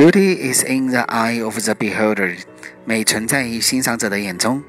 Beauty is in the eye of the beholder， 美存在于欣赏者的眼中。